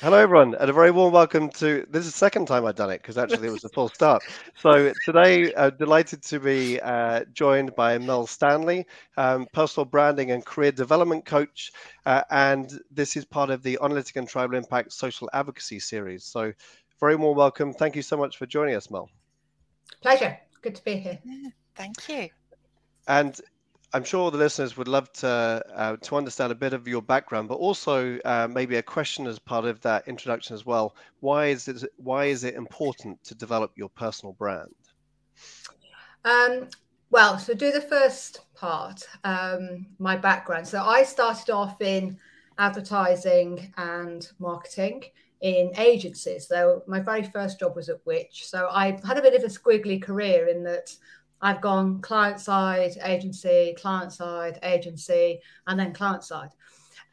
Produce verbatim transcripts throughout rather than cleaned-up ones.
Hello, everyone, and a very warm welcome to this is the second time I've done it because actually it was a full start. So today, uh, delighted to be uh, joined by Mel Stanley, um, personal branding and career development coach. Uh, and this is part of the Onalytica and Tribal Impact social advocacy series. So very warm welcome. Thank you so much for joining us, Mel. Pleasure. Good to be here. Yeah, thank you. And I'm sure the listeners would love to uh, to understand a bit of your background, but also uh, maybe a question as part of that introduction as well. Why is it why is it important to develop your personal brand? Um, well, so do the first part, um, my background. So I started off in advertising and marketing in agencies. So my very first job was at Witch. So I had a bit of a squiggly career in that. I've gone client-side, agency, client-side, agency, and then client-side.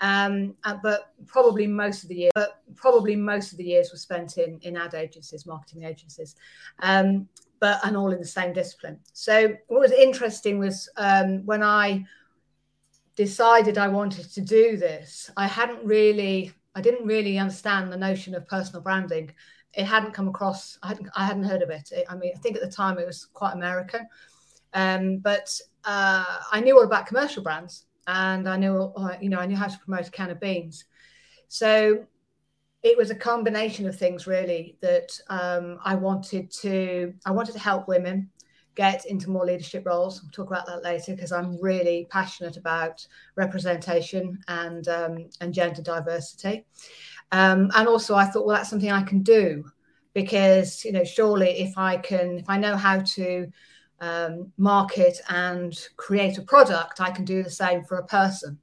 Um, but probably most of the year, but probably most of the years were spent in, in ad agencies, marketing agencies, um, but and all in the same discipline. So what was interesting was um, when I decided I wanted to do this, I hadn't really, I didn't really understand the notion of personal branding. It hadn't come across, I hadn't, I hadn't heard of it. it. I mean, I think at the time it was quite American. Um, but uh, I knew all about commercial brands and I knew, you know, I knew how to promote a can of beans. So it was a combination of things really that um, I wanted to, I wanted to help women get into more leadership roles. We'll talk about that later because I'm really passionate about representation and um, and gender diversity. Um, and also I thought, well, that's something I can do because, you know, surely if I can, if I know how to um, market and create a product, I can do the same for a person.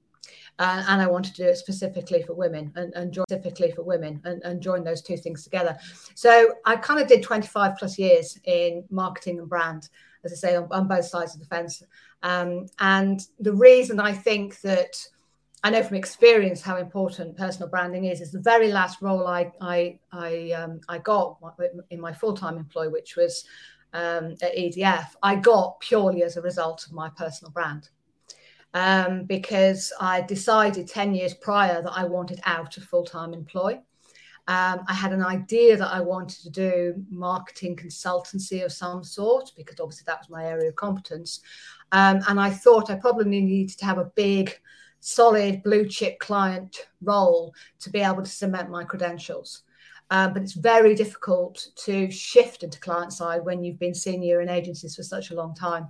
Uh, and I want to do it specifically for women and, and join, specifically for women and, and join those two things together. So I kind of did twenty-five plus years in marketing and brand, as I say, on, on both sides of the fence. Um, and the reason I think that I know from experience how important personal branding is. Is the very last role I I I, um, I got in my full-time employ, which was um, at E D F. I got purely as a result of my personal brand um, because I decided ten years prior that I wanted out of full-time employ. Um, I had an idea that I wanted to do marketing consultancy of some sort because obviously that was my area of competence, um, and I thought I probably needed to have a big solid blue chip client role to be able to cement my credentials. Uh, but it's very difficult to shift into client side when you've been senior in agencies for such a long time.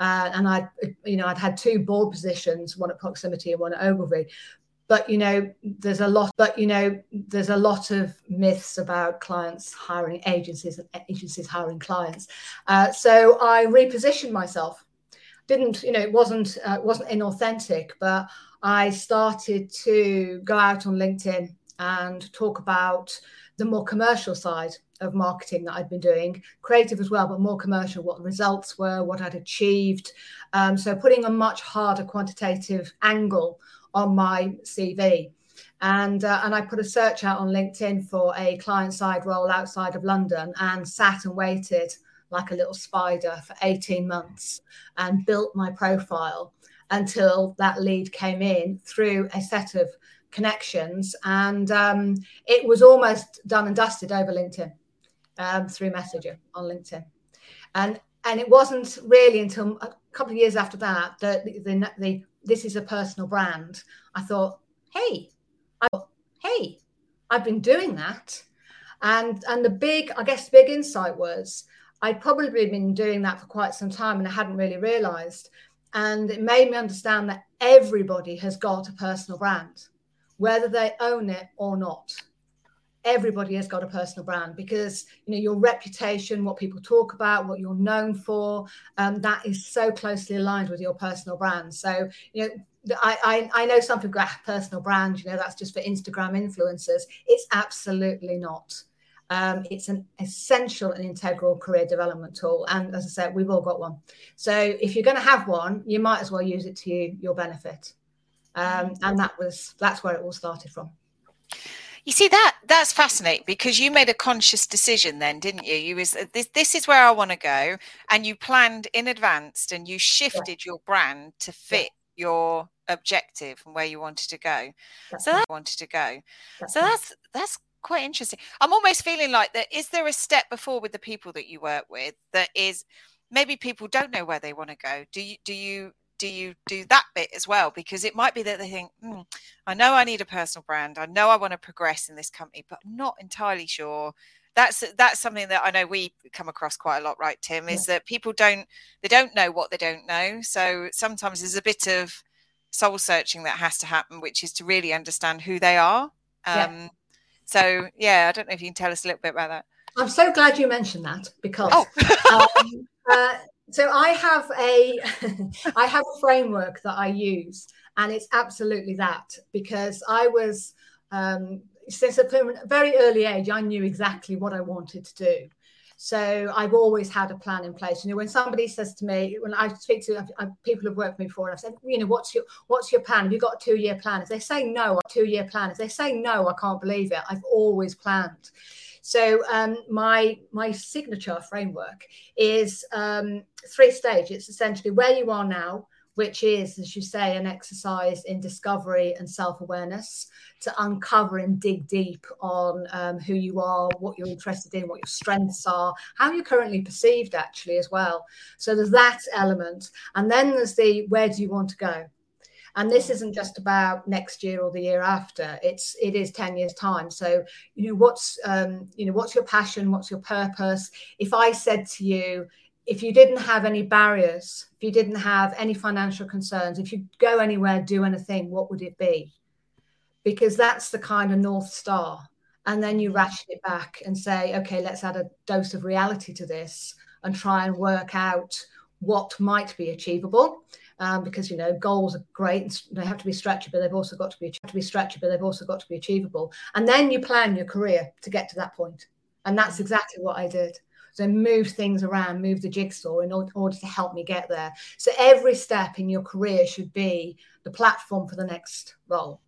Uh, and I, you know, I'd had two board positions, one at Proximity and one at Ogilvy. But, you know, there's a lot, but, you know, there's a lot of myths about clients hiring agencies and agencies hiring clients. Uh, so I repositioned myself. Didn't, you know, it wasn't uh, wasn't inauthentic, but I started to go out on LinkedIn and talk about the more commercial side of marketing that I'd been doing, creative as well, but more commercial, what the results were, what I'd achieved. Um, so putting a much harder quantitative angle on my C V. And uh, and I put a search out on LinkedIn for a client-side role outside of London and sat and waited like a little spider for eighteen months and built my profile until that lead came in through a set of connections. And um, it was almost done and dusted over LinkedIn um, through Messenger on LinkedIn. And and it wasn't really until a couple of years after that that the, the, the this is a personal brand. I thought, hey, I thought, hey, I've been doing that. And and the big, I guess, big insight was, I'd probably been doing that for quite some time and I hadn't really realised. And it made me understand that everybody has got a personal brand, whether they own it or not. Everybody has got a personal brand because, you know, your reputation, what people talk about, what you're known for, um, that is so closely aligned with your personal brand. So, you know, I, I, I know some people go, personal brand, you know, that's just for Instagram influencers. It's absolutely not. Um, it's an essential and integral career development tool. And as I said, we've all got one. So if you're going to have one, you might as well use it to you, your benefit. Um, and that was that's where it all started from. You see, that that's fascinating because you made a conscious decision then, didn't you? You was this, this is where I want to go. And you planned in advance and you shifted yeah. your brand to fit your objective and where you wanted to go. So that wanted to go. So that's that's quite interesting. I'm almost feeling like that. Is there a step before with the people that you work with that is maybe people don't know where they want to go? Do you do you do you do that bit as well? Because it might be that they think, mm, I know I need a personal brand. I know I want to progress in this company, but I'm not entirely sure. That's that's something that I know we come across quite a lot, right, Tim? Is yeah. that people don't they don't know what they don't know. So sometimes there's a bit of soul searching that has to happen, which is to really understand who they are. Um, yeah. So yeah, I don't know if you can tell us a little bit about that. I'm so glad you mentioned that because oh. um, uh, so I have a I have a framework that I use, and it's absolutely that, because I was. Um, Since a very early age, I knew exactly what I wanted to do. So I've always had a plan in place. You know, when somebody says to me, when I speak to I, people who've worked with me before, and I've said, you know, what's your what's your plan? Have you got a two-year plan? If they say no, a two-year plan. If they say no, I can't believe it. I've always planned. So um, my my signature framework is um, three stages. It's essentially where you are now, which is, as you say, an exercise in discovery and self-awareness to uncover and dig deep on um, who you are, what you're interested in, what your strengths are, how you're currently perceived actually as well. So there's that element. And then there's the where do you want to go? And this isn't just about next year or the year after. It's it is ten years time. So you know what's um, you know what's your passion, what's your purpose? If I said to you, if you didn't have any barriers, if you didn't have any financial concerns, if you go anywhere, do anything, what would it be? Because that's the kind of North Star. And then you ratchet it back and say, okay, let's add a dose of reality to this and try and work out what might be achievable. Um, because, you know, goals are great. They have to be stretchable. They've also got to be, to be stretchable. They've also got to be achievable. And then you plan your career to get to that point. And that's exactly what I did. So move things around, move the jigsaw in order to help me get there. So every step in your career should be the platform for the next role.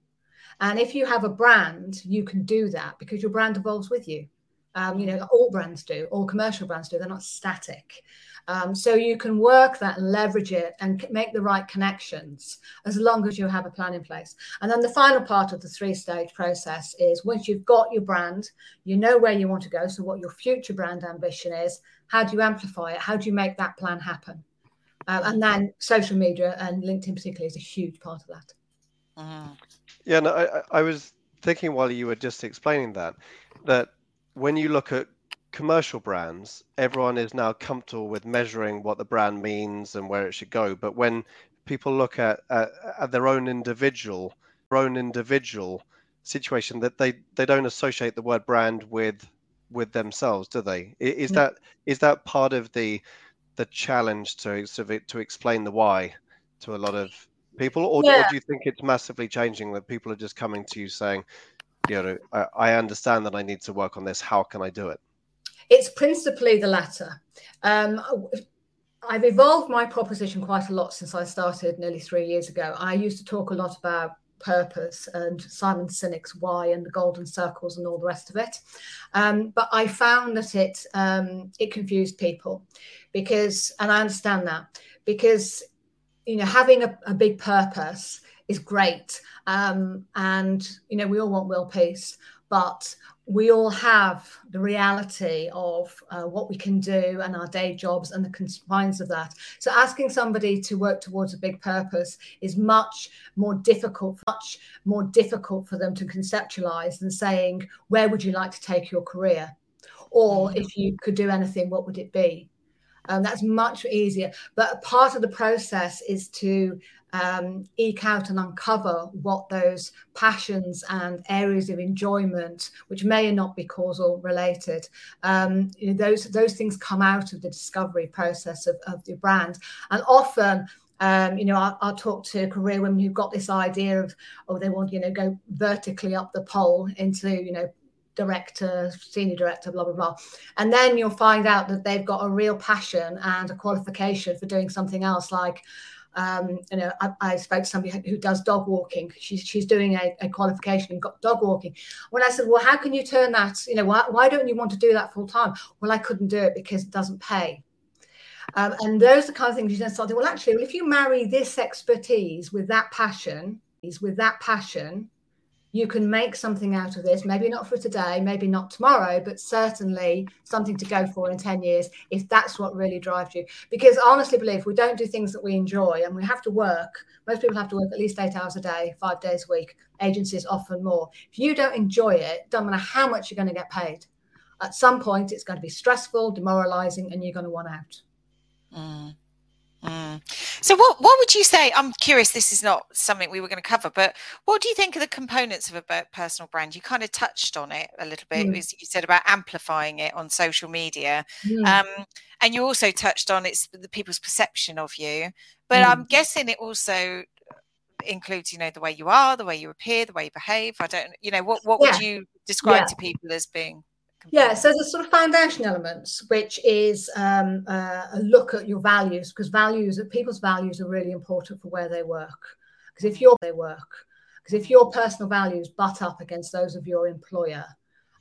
And if you have a brand, you can do that because your brand evolves with you. Um, you know, all brands do, all commercial brands do. They're not static. Um, so you can work that and leverage it and make the right connections as long as you have a plan in place. And then the final part of the three-stage process is once you've got your brand, you know where you want to go. So what your future brand ambition is, how do you amplify it? How do you make that plan happen? Uh, and then social media and LinkedIn particularly is a huge part of that. Mm-hmm. Yeah, no, I, I was thinking while you were just explaining that, that when you look at commercial brands, everyone is now comfortable with measuring what the brand means and where it should go. But when people look at at, at their own individual, their own individual situation, that they, they don't associate the word brand with with themselves, do they? Is yeah. that is that part of the the challenge to to explain the why to a lot of people, or, yeah. or do you think it's massively changing that people are just coming to you saying, you know, I, I understand that I need to work on this. How can I do it? It's principally the latter. Um, I've evolved my proposition quite a lot since I started nearly three years ago. I used to talk a lot about purpose and Simon Sinek's why and the golden circles and all the rest of it. Um, but I found that it um, it confused people because, and I understand that, because, you know, having a, a big purpose is great. Um, and, you know, we all want world peace, but we all have the reality of uh, what we can do and our day jobs and the confines of that. So asking somebody to work towards a big purpose is much more difficult, much more difficult for them to conceptualize than saying, where would you like to take your career? Or if you could do anything, what would it be? Um, that's much easier. But part of the process is to um, eke out and uncover what those passions and areas of enjoyment, which may or not be causal related, um, you know, those those things come out of the discovery process of, of your brand. And often, um, you know, I'll, I'll talk to career women who've got this idea of, oh, they want, you know, go vertically up the pole into, you know, director, senior director, blah, blah, blah. And then you'll find out that they've got a real passion and a qualification for doing something else. Like, um, you know, I, I spoke to somebody who does dog walking. She's she's doing a, a qualification in dog walking. When I said, well, how can you turn that, you know, why, why don't you want to do that full time? Well, I couldn't do it because it doesn't pay. Um, and those are the kind of things you then start to, well, actually, well, if you marry this expertise with that passion, is with that passion, you can make something out of this, maybe not for today, maybe not tomorrow, but certainly something to go for in ten years, if that's what really drives you. Because I honestly believe we don't do things that we enjoy, and we have to work. Most people have to work at least eight hours a day, five days a week, agencies often more. If you don't enjoy it, don't matter how much you're going to get paid, at some point it's going to be stressful, demoralizing, and you're going to want out. Mm. Mm. So what what would you say, I'm curious, this is not something we were going to cover, but what do you think are the components of a personal brand? You kind of touched on it a little bit, mm. as you said about amplifying it on social media, mm. um, and you also touched on it's the people's perception of you, but mm. I'm guessing it also includes, you know, the way you are, the way you appear, the way you behave. I don't, you know, what, what yeah. would you describe yeah. to people as being? Yeah, so there's sort of foundation elements, which is um, uh, a look at your values, because values, people's values are really important for where they work. Because if your they work, because if your personal values butt up against those of your employer,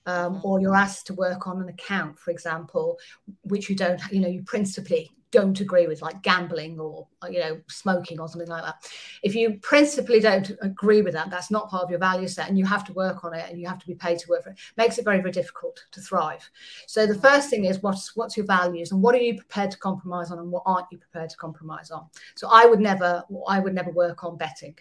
um, or you're asked to work on an account, for example, which you don't, you know, you principally don't agree with, like gambling or, you know, smoking or something like that. If you principally don't agree with that, that's not part of your value set, and you have to work on it, and you have to be paid to work for it. It makes it very, very difficult to thrive. So the first thing is what's what's your values, and what are you prepared to compromise on, and what aren't you prepared to compromise on? So I would never, I would never work on betting.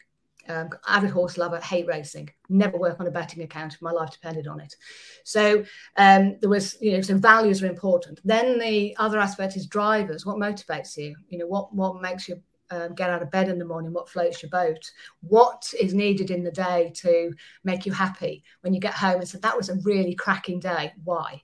Um, avid horse lover, hate racing, never work on a betting account if my life depended on it. So um, there was, you know, so values are important. Then the other aspect is drivers. What motivates you? You know, what, what makes you um, get out of bed in the morning? What floats your boat? What is needed in the day to make you happy when you get home and say, that was a really cracking day? Why?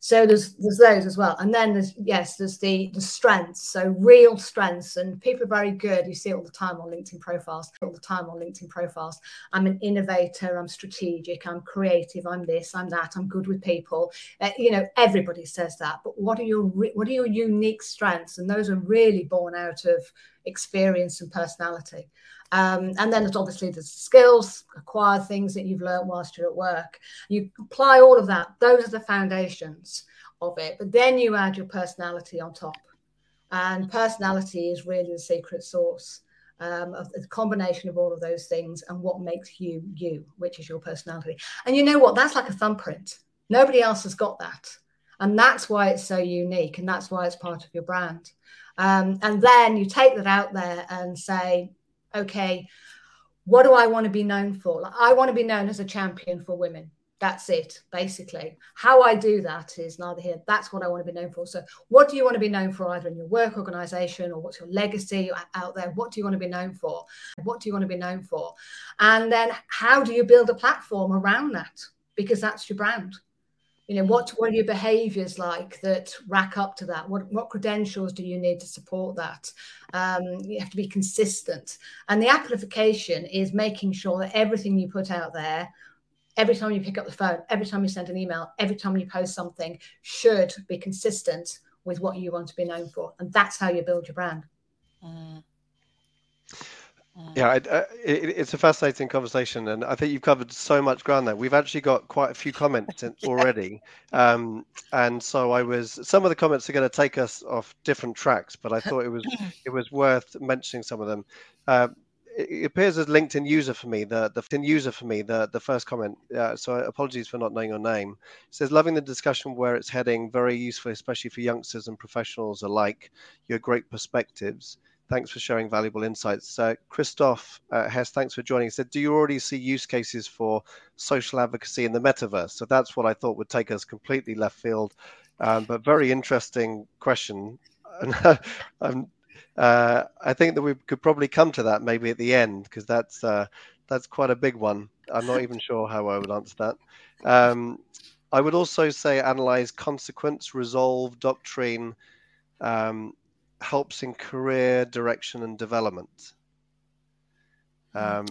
So there's there's those as well. And then there's, yes, there's the, the strengths. So real strengths, and people are very good. You see it all the time on LinkedIn profiles, all the time on LinkedIn profiles. I'm an innovator. I'm strategic. I'm creative. I'm this, I'm that. I'm good with people. Uh, you know, everybody says that, but what are your, re- what are your unique strengths? And those are really born out of experience and personality. Um, and then there's obviously the skills, acquire things that you've learned whilst you're at work. You apply all of that. Those are the foundations of it. But then you add your personality on top. And personality is really the secret sauce um, of the combination of all of those things and what makes you you, which is your personality. And you know what? That's like a thumbprint. Nobody else has got that. And that's why it's so unique. And that's why it's part of your brand. Um, and then you take that out there and say, okay, what do I want to be known for? Like, I want to be known as a champion for women. That's it, basically. How I do that is neither here. That's what I want to be known for. So what do you want to be known for, either in your work organisation, or what's your legacy out there? What do you want to be known for? What do you want to be known for? And then how do you build a platform around that? Because that's your brand. You know, what, what are your behaviours like that rack up to that? What what credentials do you need to support that? Um, you have to be consistent. And the amplification is making sure that everything you put out there, every time you pick up the phone, every time you send an email, every time you post something, should be consistent with what you want to be known for. And that's how you build your brand. Mm. Yeah, it, it's a fascinating conversation, and I think you've covered so much ground there. We've actually got quite a few comments yeah. already, um, and so I was. Some of the comments are going to take us off different tracks, but I thought it was it was worth mentioning some of them. Uh, it appears as LinkedIn user for me, the the LinkedIn user for me, the the first comment. Uh, so apologies for not knowing your name. It says, loving the discussion where it's heading. Very useful, especially for youngsters and professionals alike. Your great perspectives. Thanks for sharing valuable insights. Uh, Christoph uh, Hess, thanks for joining. He said, do you already see use cases for social advocacy in the metaverse? So that's what I thought would take us completely left field, um, but very interesting question. um, uh, I think that we could probably come to that maybe at the end, because that's uh, that's quite a big one. I'm not even sure how I would answer that. Um, I would also say analyze consequence, resolve, doctrine, um, helps in career direction and development. Um,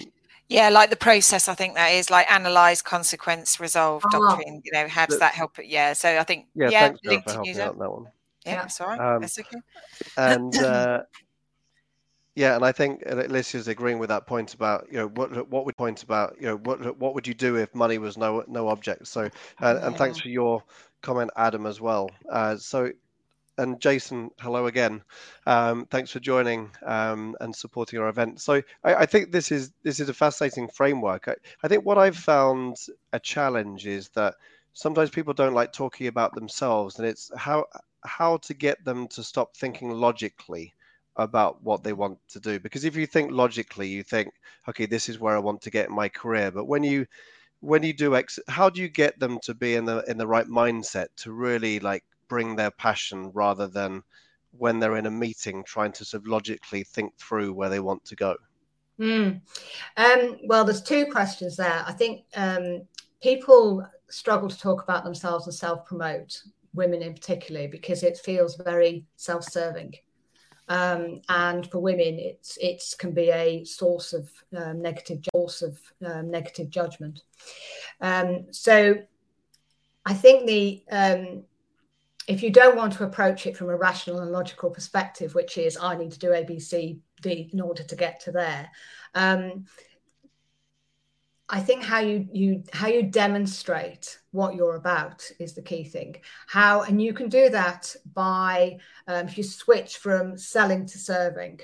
yeah, like the process, I think that is like analyze, consequence, resolve, oh. doctrine. You know, how does that help? Yeah, so I think yeah, yeah thanks LinkedIn for helping user. Out on that one. Yeah, yeah. sorry, um, that's okay. And uh, yeah, and I think Alicia's agreeing with that point about you know what what would point about you know what what would you do if money was no no object? So uh, and thanks for your comment, Adam, as well. Uh, so. and Jason, hello again. Um, thanks for joining um, and supporting our event. So I, I think this is this is a fascinating framework. I, I think what I've found a challenge is that sometimes people don't like talking about themselves, and it's how how to get them to stop thinking logically about what they want to do. Because if you think logically, you think, okay, this is where I want to get in my career. But when you when you do ex- how do you get them to be in the in the right mindset to really like bring their passion, rather than when they're in a meeting trying to sort of logically think through where they want to go? Mm. Um, well, there's two questions there. I think um, people struggle to talk about themselves and self-promote, women in particular, because it feels very self-serving. Um, and for women, it's it's can be a source of um, negative source of um, negative judgment. Um, so I think the... Um, If you don't want to approach it from a rational and logical perspective, which is I need to do A, B, C, D in order to get to there, um, I think how you you how you demonstrate what you're about is the key thing. How and you can do that by um, if you switch from selling to serving.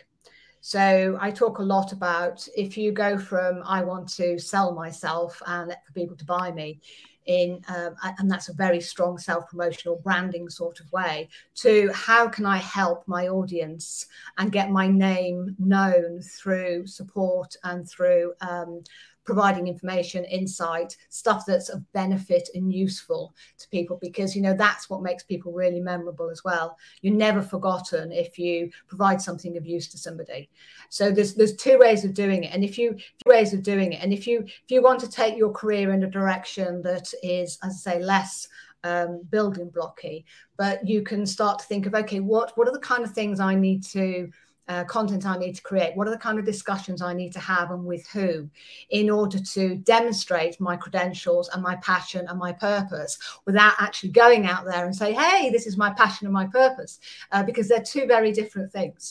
So I talk a lot about if you go from I want to sell myself and let people to buy me, in um, and that's a very strong self-promotional branding sort of way, to how can I help my audience and get my name known through support and through um, providing information, insight, stuff that's of benefit and useful to people, because, you know, that's what makes people really memorable as well. You're never forgotten if you provide something of use to somebody. So there's there's two ways of doing it. And if you two ways of doing it, and if you if you want to take your career in a direction that is, as I say, less um, building blocky, but you can start to think of, okay, what what are the kind of things I need to Uh, content I need to create? What are the kind of discussions I need to have and with who, in order to demonstrate my credentials and my passion and my purpose, without actually going out there and say, hey, this is my passion and my purpose, uh, because they're two very different things.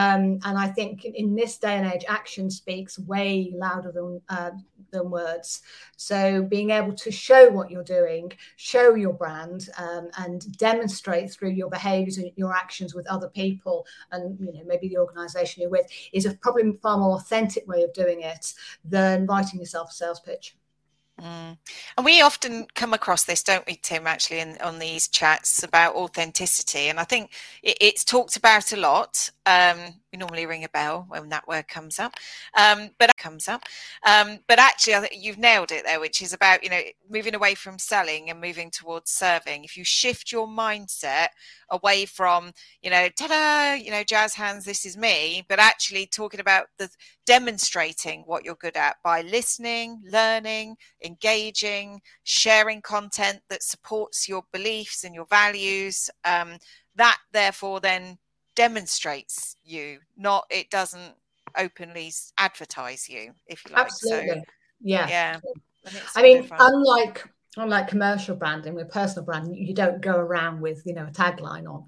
Um, and I think in this day and age, action speaks way louder than uh, than words. So being able to show what you're doing, show your brand, um, and demonstrate through your behaviours and your actions with other people, and, you know, maybe the organisation you're with, is a probably far more authentic way of doing it than writing yourself a sales pitch. Mm. And we often come across this, don't we, Tim, actually, in, on these chats about authenticity. And I think it, it's talked about a lot. Um, we normally ring a bell when that word comes up, um, but it comes up. Um, but actually, I think you've nailed it there, which is about, you know, moving away from selling and moving towards serving. If you shift your mindset away from, you know, ta-da, you know, jazz hands, this is me, but actually talking about the demonstrating what you're good at by listening, learning, engaging, sharing content that supports your beliefs and your values, um, that therefore then demonstrates you, not it doesn't openly advertise you, if you like. Absolutely. So, yeah. Yeah. I, I mean, unlike unlike commercial branding, with personal branding, you don't go around with, you know, a tagline on.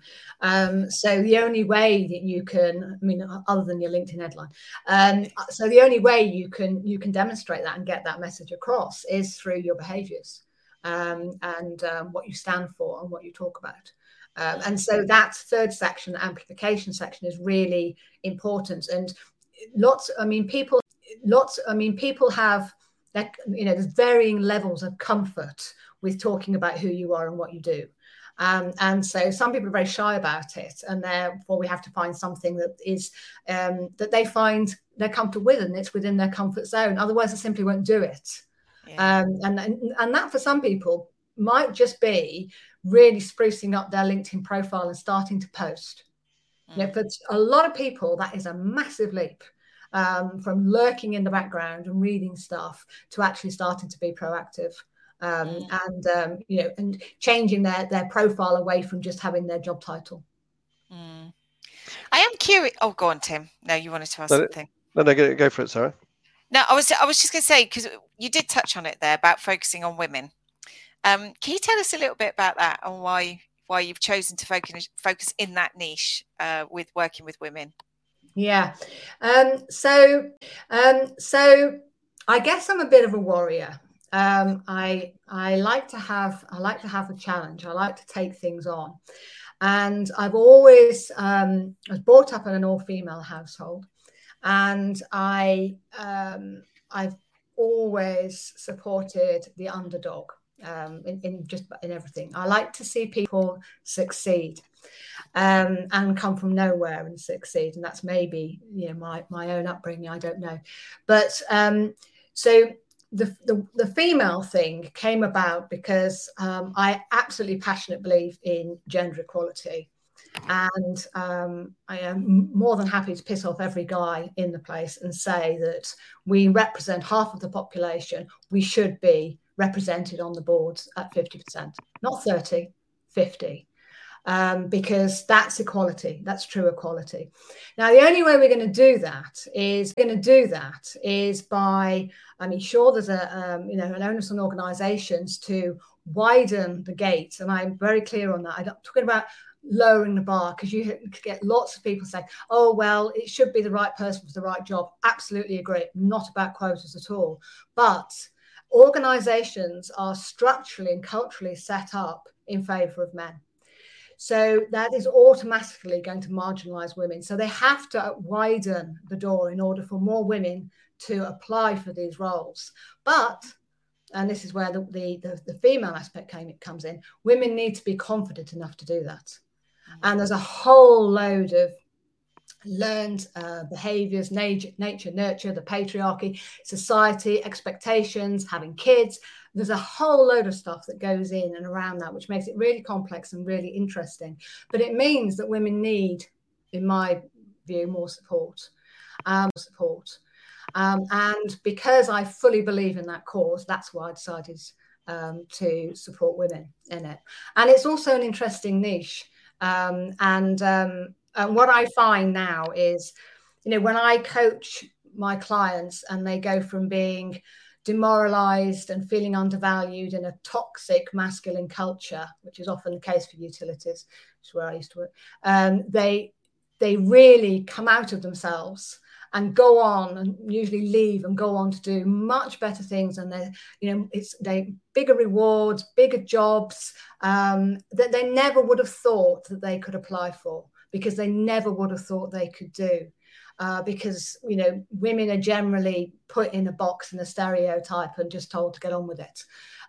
Um, so the only way that you can, I mean, other than your LinkedIn headline, um, so the only way you can you can demonstrate that and get that message across is through your behaviours um, and um, what you stand for and what you talk about. Um, and so that third section, the amplification section, is really important. And lots, I mean, people, lots, I mean, people have. Like, you know, there's varying levels of comfort with talking about who you are and what you do. Um, and so some people are very shy about it, and therefore we have to find something that is um, that they find they're comfortable with, and it's within their comfort zone. Otherwise, they simply won't do it. Yeah. Um, and, and and that for some people might just be really sprucing up their LinkedIn profile and starting to post. Mm. You know, for a lot of people, that is a massive leap. Um, from lurking in the background and reading stuff to actually starting to be proactive, um, yeah. and um, you know, and changing their their profile away from just having their job title. Mm. I am curious. Oh, go on, Tim. No, you wanted to ask no, something. No, no, go, go for it, Sarah. No, I was I was just going to say, because you did touch on it there about focusing on women. Um, can you tell us a little bit about that and why why you've chosen to focus focus in that niche uh, with working with women? Yeah. Um, so um, so I guess I'm a bit of a warrior. Um, I I like to have I like to have a challenge. I like to take things on. And I've always, um, I was brought up in an all-female household, and I, um, I've always supported the underdog um, in, in just in everything. I like to see people succeed um, and come from nowhere and succeed. And that's maybe, you know, my, my own upbringing, I don't know. But um, so the, the the female thing came about because um, I absolutely passionately believe in gender equality. And um, I am more than happy to piss off every guy in the place and say that we represent half of the population. We should be represented on the boards at fifty percent, not thirty, fifty, um, because that's equality. That's true equality. Now, the only way we're going to do that is going to do that is by, I mean, sure, there's a um, you know an onus on organisations to widen the gates, and I'm very clear on that. I'm talking about lowering the bar, because you get lots of people saying, oh, well, it should be the right person for the right job. Absolutely agree. Not about quotas at all. But organisations are structurally and culturally set up in favour of men. So that is automatically going to marginalise women. So they have to widen the door in order for more women to apply for these roles. But, and this is where the, the, the, the female aspect came, it comes in, women need to be confident enough to do that. And there's a whole load of learned uh, behaviours, nature, nature, nurture, the patriarchy, society, expectations, having kids. There's a whole load of stuff that goes in and around that, which makes it really complex and really interesting. But it means that women need, in my view, more support. Um, support. Um, and because I fully believe in that cause, that's why I decided um, to support women in it. And it's also an interesting niche. Um, and, um, and what I find now is, you know, when I coach my clients and they go from being demoralized and feeling undervalued in a toxic masculine culture, which is often the case for utilities, which is where I used to work, um, they they really come out of themselves and go on, and usually leave and go on to do much better things. And they, you know, it's they bigger rewards, bigger jobs um, that they never would have thought that they could apply for, because they never would have thought they could do. Uh, because, you know, women are generally put in a box and a stereotype and just told to get on with it.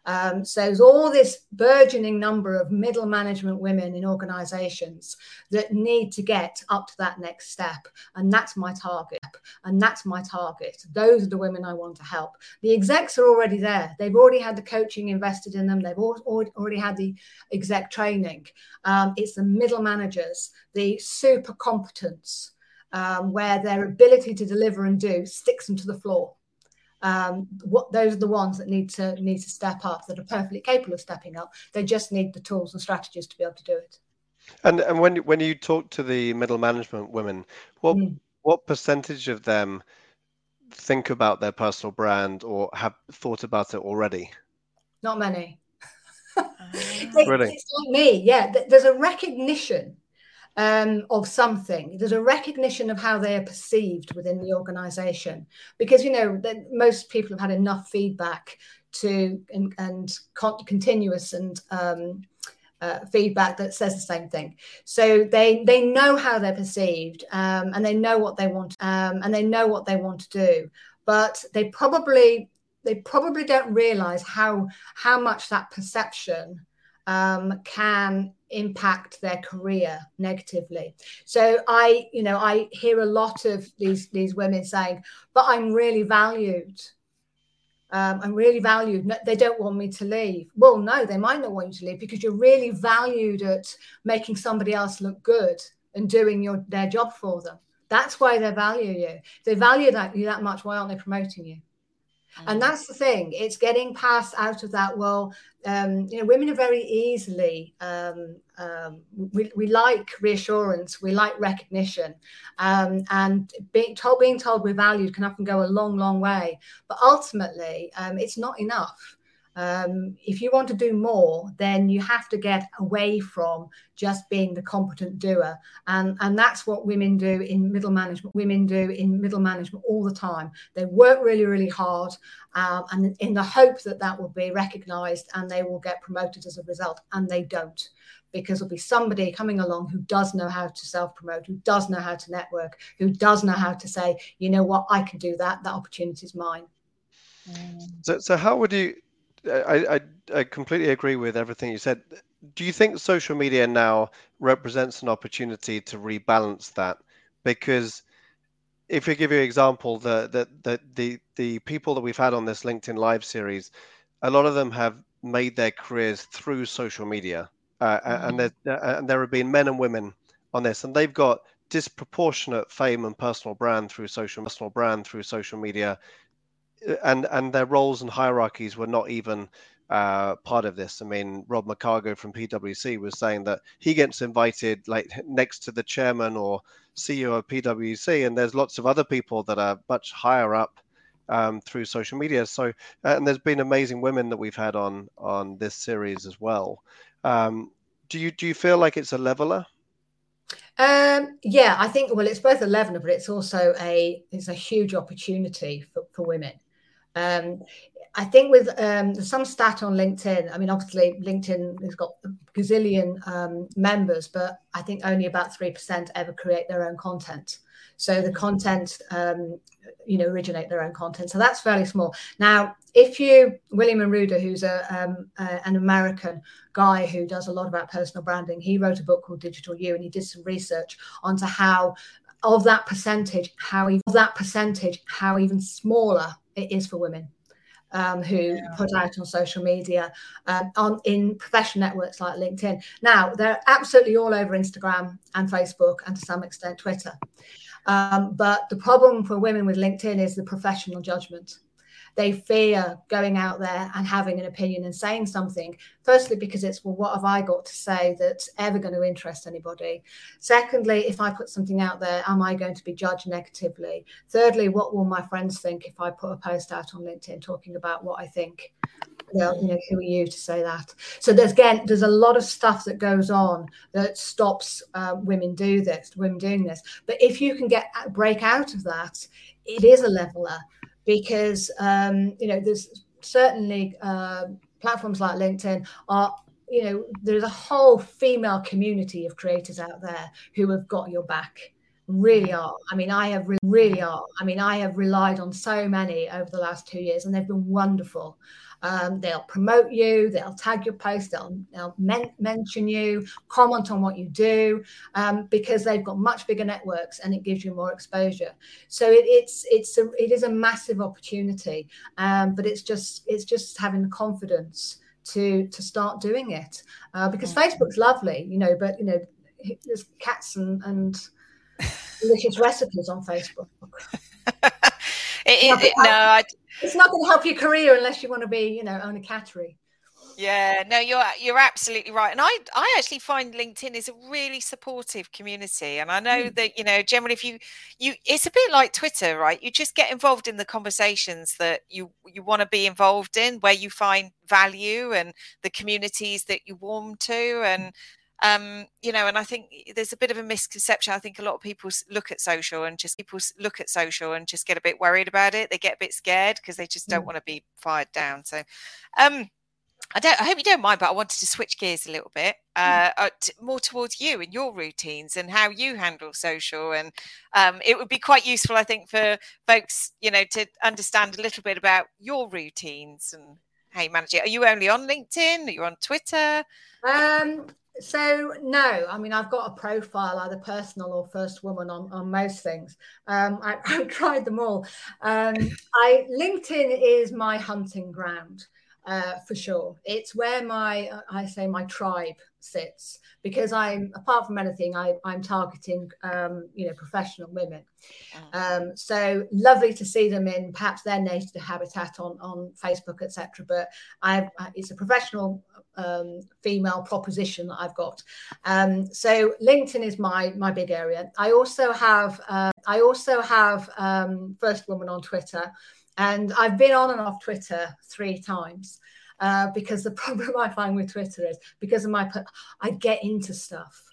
Um, so there's all this burgeoning number of middle management women in organisations that need to get up to that next step. And that's my target. And that's my target. Those are the women I want to help. The execs are already there. They've already had the coaching invested in them. They've already had the exec training. Um, it's the middle managers, the super competence, Um, where their ability to deliver and do sticks them to the floor. Um, what those are the ones that need to need to step up, that are perfectly capable of stepping up. They just need the tools and strategies to be able to do it. And and when when you talk to the middle management women, what mm. what percentage of them think about their personal brand or have thought about it already? Not many. it, really? It's like me. Yeah, there's a recognition. Um, of something. There's a recognition of how they are perceived within the organisation, because, you know, the, most people have had enough feedback to and, and con- continuous and um, uh, feedback that says the same thing. So they they know how they're perceived, um, and they know what they want, um, and they know what they want to do. But they probably they probably don't realise how how much that perception um, can impact their career negatively. So I, you know, I hear a lot of these these women saying, but I'm really valued. Um, I'm really valued. No, they don't want me to leave. Well, no, they might not want you to leave because you're really valued at making somebody else look good and doing your their job for them. That's why they value you. If they value that you that much, why aren't they promoting you? And that's the thing. It's getting passed out of that. Well, um, you know, women are very easily. Um, um, we, we like reassurance. We like recognition, um, and being told, being told we're valued can often go a long, long way. But ultimately, um, it's not enough. Um, if you want to do more, then you have to get away from just being the competent doer. And, and that's what women do in middle management. Women do in middle management all the time. They work really, really hard um, and in the hope that that will be recognised and they will get promoted as a result. And they don't, because there'll be somebody coming along who does know how to self-promote, who does know how to network, who does know how to say, you know what, I can do that. That opportunity is mine. Um, so, so how would you... I, I I completely agree with everything you said. Do you think social media now represents an opportunity to rebalance that? Because if we give you an example, the the the the, the people that we've had on this LinkedIn Live series, a lot of them have made their careers through social media, uh, mm-hmm. and there and there have been men and women on this, and they've got disproportionate fame and personal brand through social personal brand through social media. And and their roles and hierarchies were not even uh, part of this. I mean, Rob McCargo from P W C was saying that he gets invited like next to the chairman or C E O of P W C, and there's lots of other people that are much higher up um, through social media. So, and there's been amazing women that we've had on on this series as well. Um, do you do you feel like it's a leveler? Um, yeah, I think well, it's both a leveler, but it's also a it's a huge opportunity for, for women. Um, I think with um, there's some stat on LinkedIn. I mean, obviously, LinkedIn has got a gazillion um, members, but I think only about three percent ever create their own content. So the content, um, you know, originate their own content. So that's fairly small. Now, if you, William Aruda, who's a, um, a, an American guy who does a lot about personal branding, he wrote a book called Digital You, and he did some research onto how, of that percentage, how even, of that percentage, how even smaller it is for women um, who yeah. put out on social media, um, on in professional networks like LinkedIn. Now, they're absolutely all over Instagram and Facebook and to some extent Twitter. Um, but the problem for women with LinkedIn is the professional judgment. They fear going out there and having an opinion and saying something. Firstly, because it's, well, what have I got to say that's ever going to interest anybody? Secondly, if I put something out there, am I going to be judged negatively? Thirdly, what will my friends think if I put a post out on LinkedIn talking about what I think? Well, you know, who are you to say that? So there's again, there's a lot of stuff that goes on that stops uh, women do this, women doing this. But if you can get break out of that, it is a leveler. Because, um, you know, there's certainly uh, platforms like LinkedIn are, you know, there's a whole female community of creators out there who have got your back. Really are. I mean, I have re- really are. I mean, I have relied on so many over the last two years and they've been wonderful. Um, they'll promote you, they'll tag your post, they'll, they'll men- mention you, comment on what you do, um, because they've got much bigger networks and it gives you more exposure. So it, it's it's a, it is a massive opportunity, um, but it's just it's just having the confidence to to start doing it uh, because mm-hmm. Facebook's lovely, you know, but you know there's cats and and delicious recipes on Facebook. It, it, no, I, it's not going to help your career unless you want to be, you know, own a cattery. Yeah, no, you're you're absolutely right. And I, I actually find LinkedIn is a really supportive community. And I know mm. that, you know, generally if you, you, it's a bit like Twitter, right? You just get involved in the conversations that you, you want to be involved in, where you find value and the communities that you warm to. And, um, you know, and I think there's a bit of a misconception. I think a lot of people look at social and just people look at social and just get a bit worried about it. They get a bit scared because they just don't mm. want to be fired down. So, um, I don't, I hope you don't mind, but I wanted to switch gears a little bit, uh, mm. t- more towards you and your routines and how you handle social. And, um, it would be quite useful, I think, for folks, you know, to understand a little bit about your routines and how you manage it. Are you only on LinkedIn? Are you on Twitter? Um, So, no, I mean, I've got a profile, either personal or First Woman on, on most things. Um, I, I've tried them all. Um, I LinkedIn is my hunting ground, uh, for sure. It's where my, I say my tribe sits, because I'm, apart from anything, I, I'm targeting, um, you know, professional women. Um, so lovely to see them in perhaps their native habitat on, on Facebook, et cetera. But I, it's a professional um, female proposition that I've got. Um, so LinkedIn is my my big area. I also have uh, I also have um, First Woman on Twitter, and I've been on and off Twitter three times. uh, because the problem I find with Twitter is because of my, I get into stuff,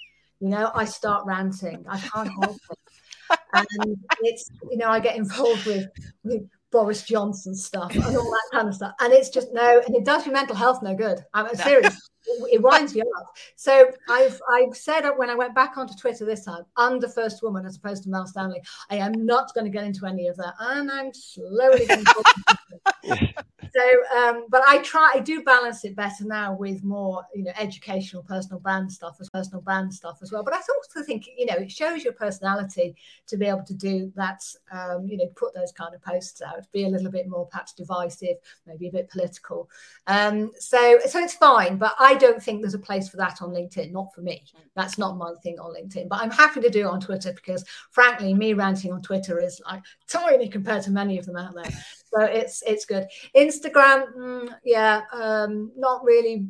you know, I start ranting. I can't help it. And it's, you know, I get involved with, with Boris Johnson stuff and all that kind of stuff. And it's just no, and it does your mental health no good. I'm serious. It winds me up. So I've I've said when I went back onto Twitter this time, under First Woman as opposed to Mel Stanley, I am not going to get into any of that, and I'm slowly going to so um but I try I do balance it better now with more, you know, educational personal brand stuff as personal brand stuff as well. But I also think, you know, it shows your personality to be able to do that, um you know, put those kind of posts out, be a little bit more perhaps divisive, maybe a bit political, um so so it's fine. But I I don't think there's a place for that on LinkedIn, not for me. That's not my thing on LinkedIn, but I'm happy to do it on Twitter because frankly, me ranting on Twitter is like tiny compared to many of them out there. So it's it's good. Instagram, mm, yeah, um, not really,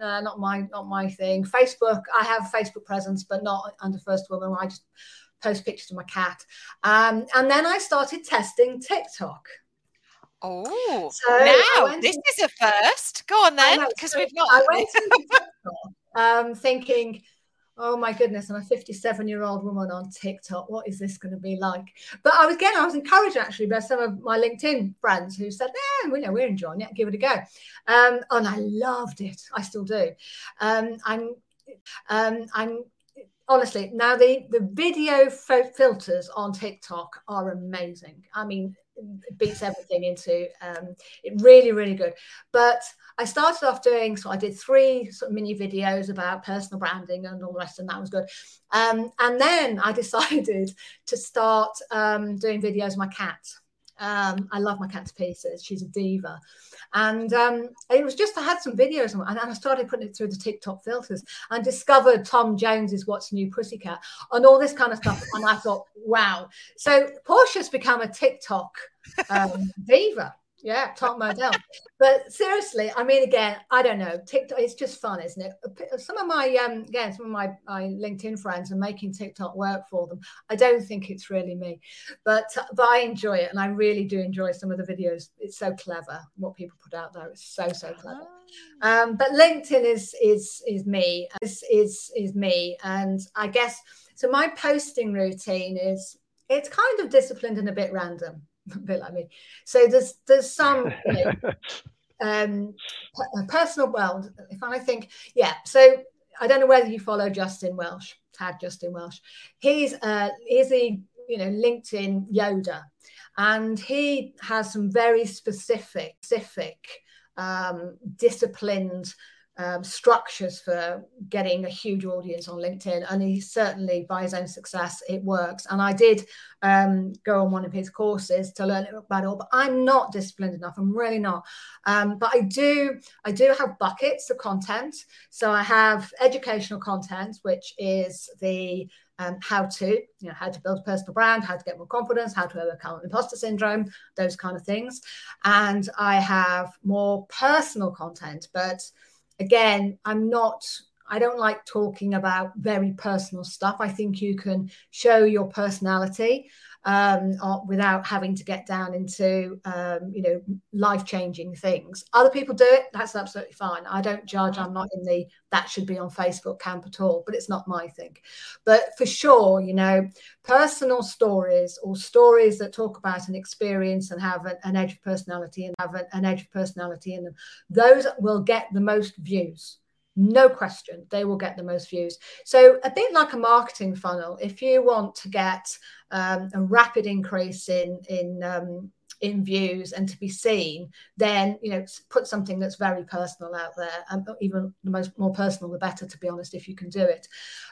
uh, not my not my thing. Facebook, I have Facebook presence, but not under First Woman. I just post pictures of my cat. Um, and then I started testing TikTok. Oh, so now this is a first. Go on then, because we've not. I went into TikTok, um, thinking, oh my goodness, I'm a fifty-seven-year-old woman on TikTok. What is this going to be like? But I was again, I was encouraged actually by some of my LinkedIn friends who said, "No, eh, we know we're enjoying it. Give it a go." Um, and I loved it. I still do. Um, I'm, um, I'm. Honestly, now the, the video fo- filters on TikTok are amazing. I mean, it beats everything into um, it. Really, really good. But I started off doing, so I did three sort of mini videos about personal branding and all the rest, and that was good. Um, and then I decided to start um, doing videos of my cat. Um, I love my cat to pieces. She's a diva. And um, it was just, I had some videos and I started putting it through the TikTok filters and discovered Tom Jones's What's New Pussycat and all this kind of stuff. And I thought, wow. So Portia's become a TikTok um, diva. Yeah, Tom Modell. But seriously, I mean, again, I don't know. TikTok, it's just fun, isn't it? Some of my, um, again, some of my, my LinkedIn friends are making TikTok work for them. I don't think it's really me, but but I enjoy it, and I really do enjoy some of the videos. It's so clever what people put out there. It's so so clever. Um, but LinkedIn is is is me. Is is is me, and I guess so. My posting routine is it's kind of disciplined and a bit random. A bit like me. So there's there's some you know, um personal well if I think yeah so I don't know whether you follow Justin Welsh, tag Justin Welsh. He's uh he's a you know LinkedIn Yoda, and he has some very specific specific um disciplined Um, structures for getting a huge audience on LinkedIn, and he certainly, by his own success, it works. And I did um, go on one of his courses to learn about it all, but I'm not disciplined enough. I'm really not. Um, but I do, I do have buckets of content. So I have educational content, which is the Um, how to, you know, how to build a personal brand, how to get more confidence, how to overcome imposter syndrome, those kind of things. And I have more personal content, but again, I'm not, I don't like talking about very personal stuff. I think you can show your personality um, without having to get down into, um, you know, life-changing things. Other people do it. That's absolutely fine. I don't judge. I'm not in the, that should be on Facebook camp at all, but it's not my thing. But for sure, you know, personal stories or stories that talk about an experience and have an, an edge of personality and have an, an edge of personality in them, those will get the most views. No question, they will get the most views. So a bit like a marketing funnel, if you want to get um, a rapid increase in in um, in views and to be seen, then you know put something that's very personal out there, and even the most more personal the better, to be honest, if you can do it.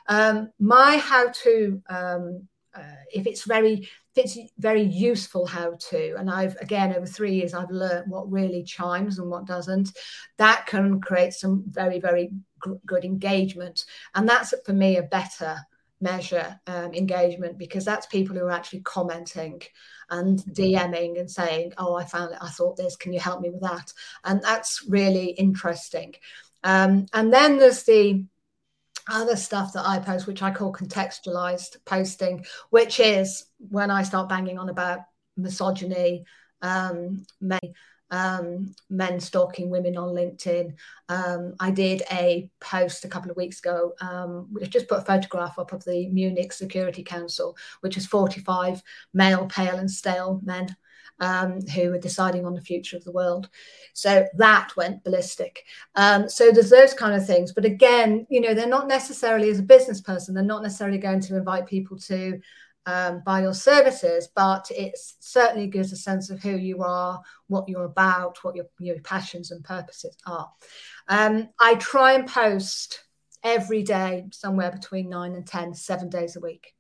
Um, my how-to, um, uh, if it's very if it's very useful how-to, and I've again over three years I've learned what really chimes and what doesn't, that can create some very very g- good engagement, and that's for me a better measure, um, engagement, because that's people who are actually commenting and DMing and saying, oh, I found it, I thought this, can you help me with that? And that's really interesting. Um, and then there's the other stuff that I post, which I call contextualized posting, which is when I start banging on about misogyny, um, men, um, men stalking women on LinkedIn. Um, I did a post a couple of weeks ago, um, which just put a photograph up of the Munich Security Council, which is forty-five male, pale and stale men um, who were deciding on the future of the world. So that went ballistic. Um, so there's those kind of things. But again, you know, they're not necessarily, as a business person, they're not necessarily going to invite people to Um, by your services, but it certainly gives a sense of who you are, what you're about, what your, your passions and purposes are. Um, I try and post every day, somewhere between nine and ten, seven days a week.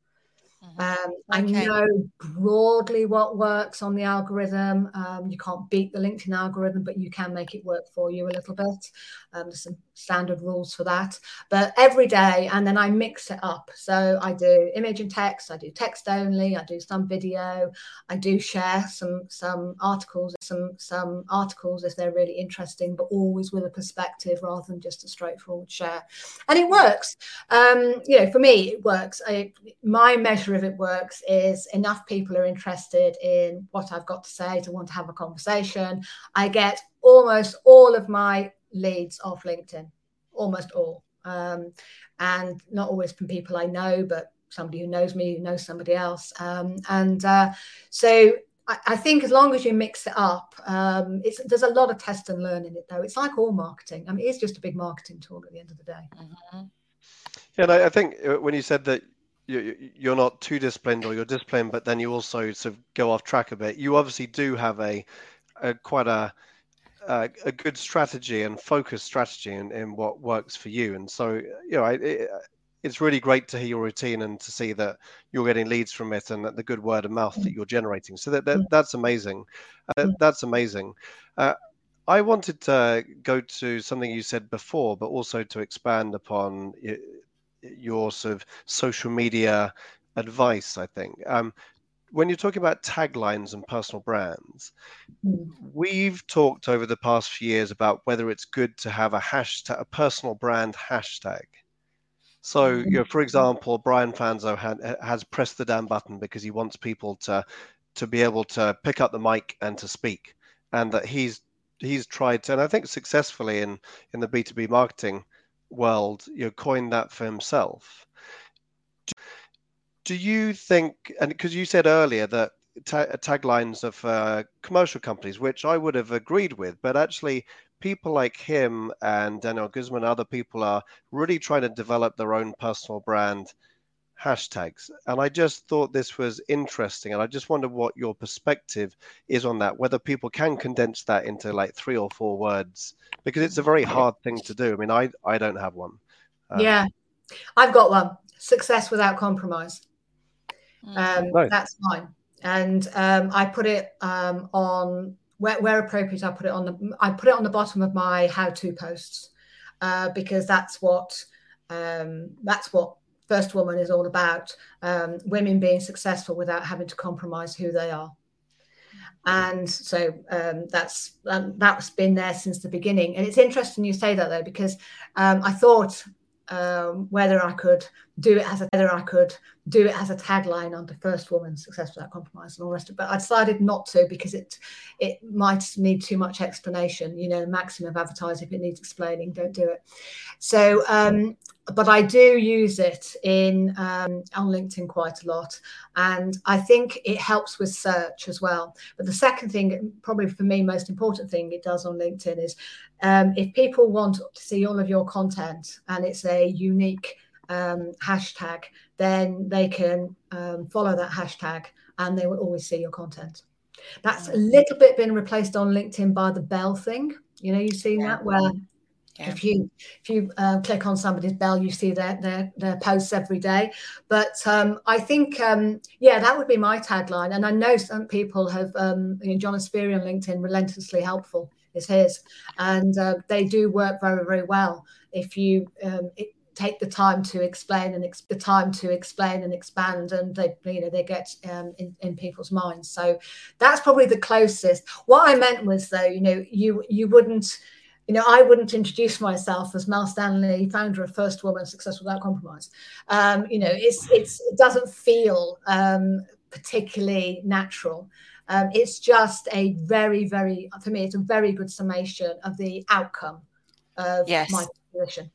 Mm-hmm. Um, I okay. know broadly what works on the algorithm. Um, you can't beat the LinkedIn algorithm, but you can make it work for you a little bit. Um, there's some standard rules for that. But every day, and then I mix it up. So I do image and text, I do text only, I do some video, I do share some some articles, some some articles if they're really interesting, but always with a perspective rather than just a straightforward share. And it works. Um, you know, for me, it works. I, my measure if it works is enough people are interested in what I've got to say to want to have a conversation. I get almost all of my leads off LinkedIn, almost all. Um, and not always from people I know, but somebody who knows me, who knows somebody else. Um, and uh, so I, I think as long as you mix it up, um, it's, there's a lot of test and learn in it though. It's like all marketing. I mean, it's just a big marketing tool at the end of the day. Mm-hmm. Yeah, and I, I think when you said that you're not too disciplined, or you're disciplined, but then you also sort of go off track a bit. You obviously do have a, a quite a, a a good strategy and focused strategy in, in what works for you. And so, you know, it, it's really great to hear your routine and to see that you're getting leads from it and that the good word of mouth that you're generating. So that, that that's amazing. Uh, that's amazing. Uh, I wanted to go to something you said before, but also to expand upon it, your sort of social media advice, I think. Um, when you're talking about taglines and personal brands, we've talked over the past few years about whether it's good to have a hashtag, a personal brand hashtag. So, you know, for example, Brian Fanzo had, has pressed the damn button because he wants people to to be able to pick up the mic and to speak, and that he's he's tried to, and I think successfully in in the B two B marketing world, you know, coined that for himself. Do, do you think, and because you said earlier that ta- taglines of uh, commercial companies, which I would have agreed with, but actually people like him and Daniel Guzman and other people are really trying to develop their own personal brand hashtags. And I just thought this was interesting. And I just wonder what your perspective is on that, whether people can condense that into like three or four words, because it's a very hard thing to do. I mean, I, I don't have one. Um, yeah, I've got one. Success without compromise. Um, nice. That's mine. And um, I put it um, on where, where appropriate. I put it on the, I put it on the bottom of my how-to posts uh, because that's what, um, that's what, First Woman is all about, um, women being successful without having to compromise who they are. And so um, that's um, that's been there since the beginning. And it's interesting you say that, though, because um, I thought um, whether I could do it as a whether I could do it as a tagline under First Woman, success without compromise and all the rest of it. But I decided not to because it it might need too much explanation. You know, the maxim of advertising, if it needs explaining, don't do it. So um, but I do use it in um, on LinkedIn quite a lot. And I think it helps with search as well. But the second thing, probably for me, most important thing it does on LinkedIn is um, if people want to see all of your content and it's a unique Um, hashtag, then they can um, follow that hashtag and they will always see your content. That's a little bit been replaced on LinkedIn by the bell thing. You know, you've seen yeah. that where yeah. if you if you uh, click on somebody's bell, you see their their, their posts every day. But um, I think, um, yeah, that would be my tagline. And I know some people have, um, you know, John Asperian on LinkedIn, relentlessly helpful is his. And uh, they do work very, very well. If you... Um, it, take the time to explain and ex- the time to explain and expand, and they, you know, they get um, in, in people's minds. So that's probably the closest. What I meant was, though, you know, you you wouldn't, you know, I wouldn't introduce myself as Mel Stanley, founder of First Woman, Success Without Compromise. Um, you know, it's it's it doesn't feel um, particularly natural. Um, it's just a very, very, for me, it's a very good summation of the outcome of yes. my position.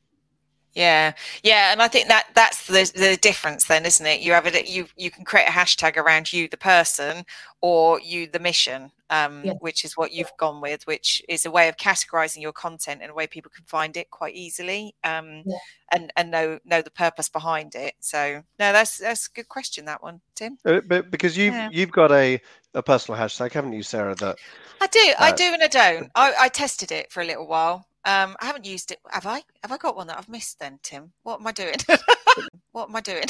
Yeah, yeah, and I think that that's the, the difference then, isn't it? You have a, you you can create a hashtag around you, the person, or you, the mission, um, yeah. which is what you've yeah. gone with, which is a way of categorising your content in a way people can find it quite easily, um, yeah. and and know know the purpose behind it. So no, that's that's a good question, that one, Tim. But because you've yeah. you've got a, a personal hashtag, haven't you, Sarah? That I do, uh, I do, and I don't. I, I tested it for a little while. Um, I haven't used it. Have I? Have I got one that I've missed then, Tim? What am I doing? what am I doing?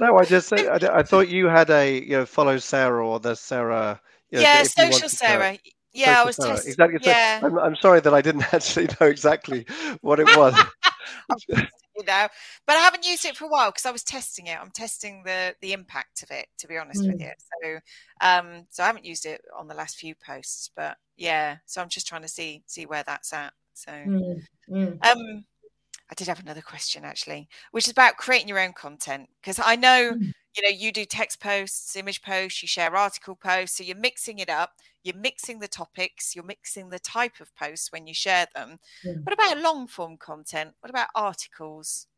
no, I just I, I thought you had a, you know, follow Sarah or the Sarah. You know, yeah, social Sarah. Yeah, social I was testing. Exactly. Yeah. I'm, I'm sorry that I didn't actually know exactly what it was. You know, but I haven't used it for a while because I was testing it. I'm testing the the impact of it, to be honest mm. with you. So, um, so I haven't used it on the last few posts, but yeah. So I'm just trying to see see where that's at. So mm, mm. um I did have another question actually, which is about creating your own content, because I know mm. you know you do text posts, image posts, you share article posts, so you're mixing it up, you're mixing the topics, you're mixing the type of posts when you share them. Mm. What about long form content? What about articles?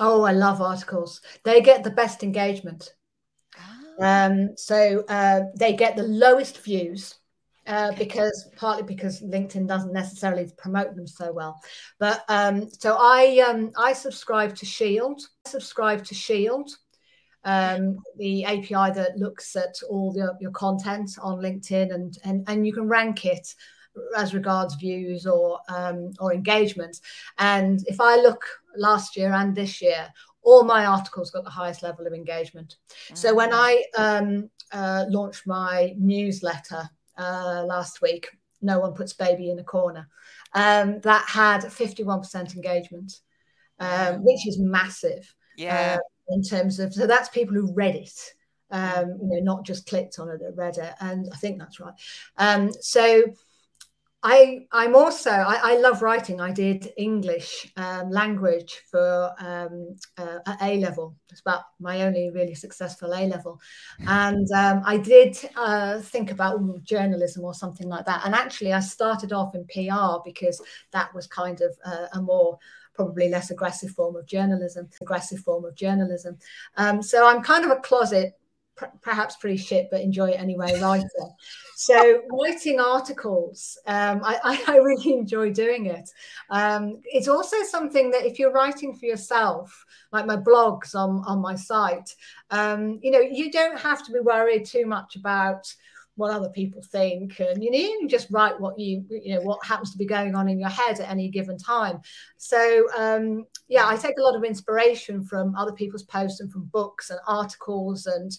Oh, I love articles. They get the best engagement. Oh. Um so uh, they get the lowest views. Uh, because partly because LinkedIn doesn't necessarily promote them so well, but um, so I um, I subscribe to Shield. I subscribe to Shield, um, the A P I that looks at all the, your content on LinkedIn, and and and you can rank it as regards views or um, or engagement. And if I look last year and this year, all my articles got the highest level of engagement. Mm-hmm. So when I um, uh, launched my newsletter. Uh, last week, No One Puts Baby in a Corner. Um, that had fifty-one percent engagement, um, which is massive. Yeah. Uh, in terms of, so that's people who read it, um, you know, not just clicked on it, but read it. And I think that's right. Um, so I, I'm also, I, I love writing. I did English um, language for um, uh, at A-level. It's about my only really successful A-level. And um, I did uh, think about ooh, journalism or something like that. And actually, I started off in P R because that was kind of uh, a more, probably less aggressive form of journalism, aggressive form of journalism. Um, so I'm kind of a closet, perhaps pretty shit, but enjoy it anyway, writer. So writing articles, um, I, I really enjoy doing it. Um, it's also something that if you're writing for yourself, like my blogs on, on my site, um, you know, you don't have to be worried too much about what other people think, and you know, you can just write what you, you know, what happens to be going on in your head at any given time. So um, yeah, I take a lot of inspiration from other people's posts and from books and articles, and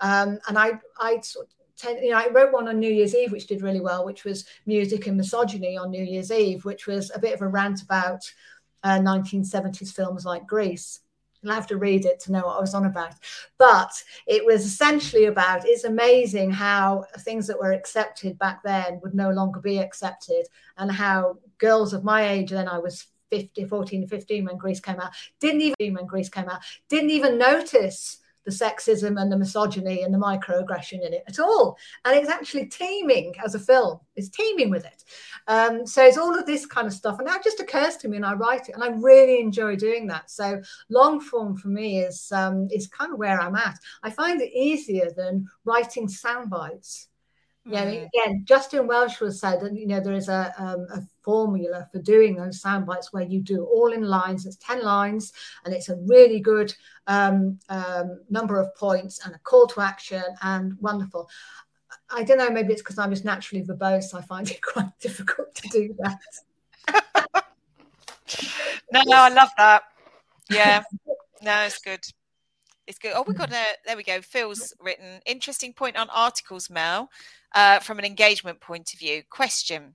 um, and I I sort of tend, you know, I wrote one on New Year's Eve which did really well, which was music and misogyny on New Year's Eve, which was a bit of a rant about uh, nineteen seventies films like Grease. You'll have to read it to know what I was on about. But it was essentially about, it's amazing how things that were accepted back then would no longer be accepted, and how girls of my age, then I was fifty, fourteen, fifteen when Grease came out, didn't even when Grease came out, didn't even notice the sexism and the misogyny and the microaggression in it at all. And it's actually teeming as a film. It's teeming with it. Um, so it's all of this kind of stuff. And that just occurs to me and I write it. And I really enjoy doing that. So long form for me is um, is kind of where I'm at. I find it easier than writing sound bites. You know, again, Justin Welsh was said that, you know, there is a, um, a formula for doing those sound bites where you do all in lines. It's ten lines, and it's a really good um, um, number of points and a call to action, and wonderful. I don't know, maybe it's because I'm just naturally verbose. I find it quite difficult to do that. no, no, I love that. Yeah, no, it's good. It's good. Oh, we got a, there we go. Phil's written interesting point on articles, Mel, uh, from an engagement point of view. Question: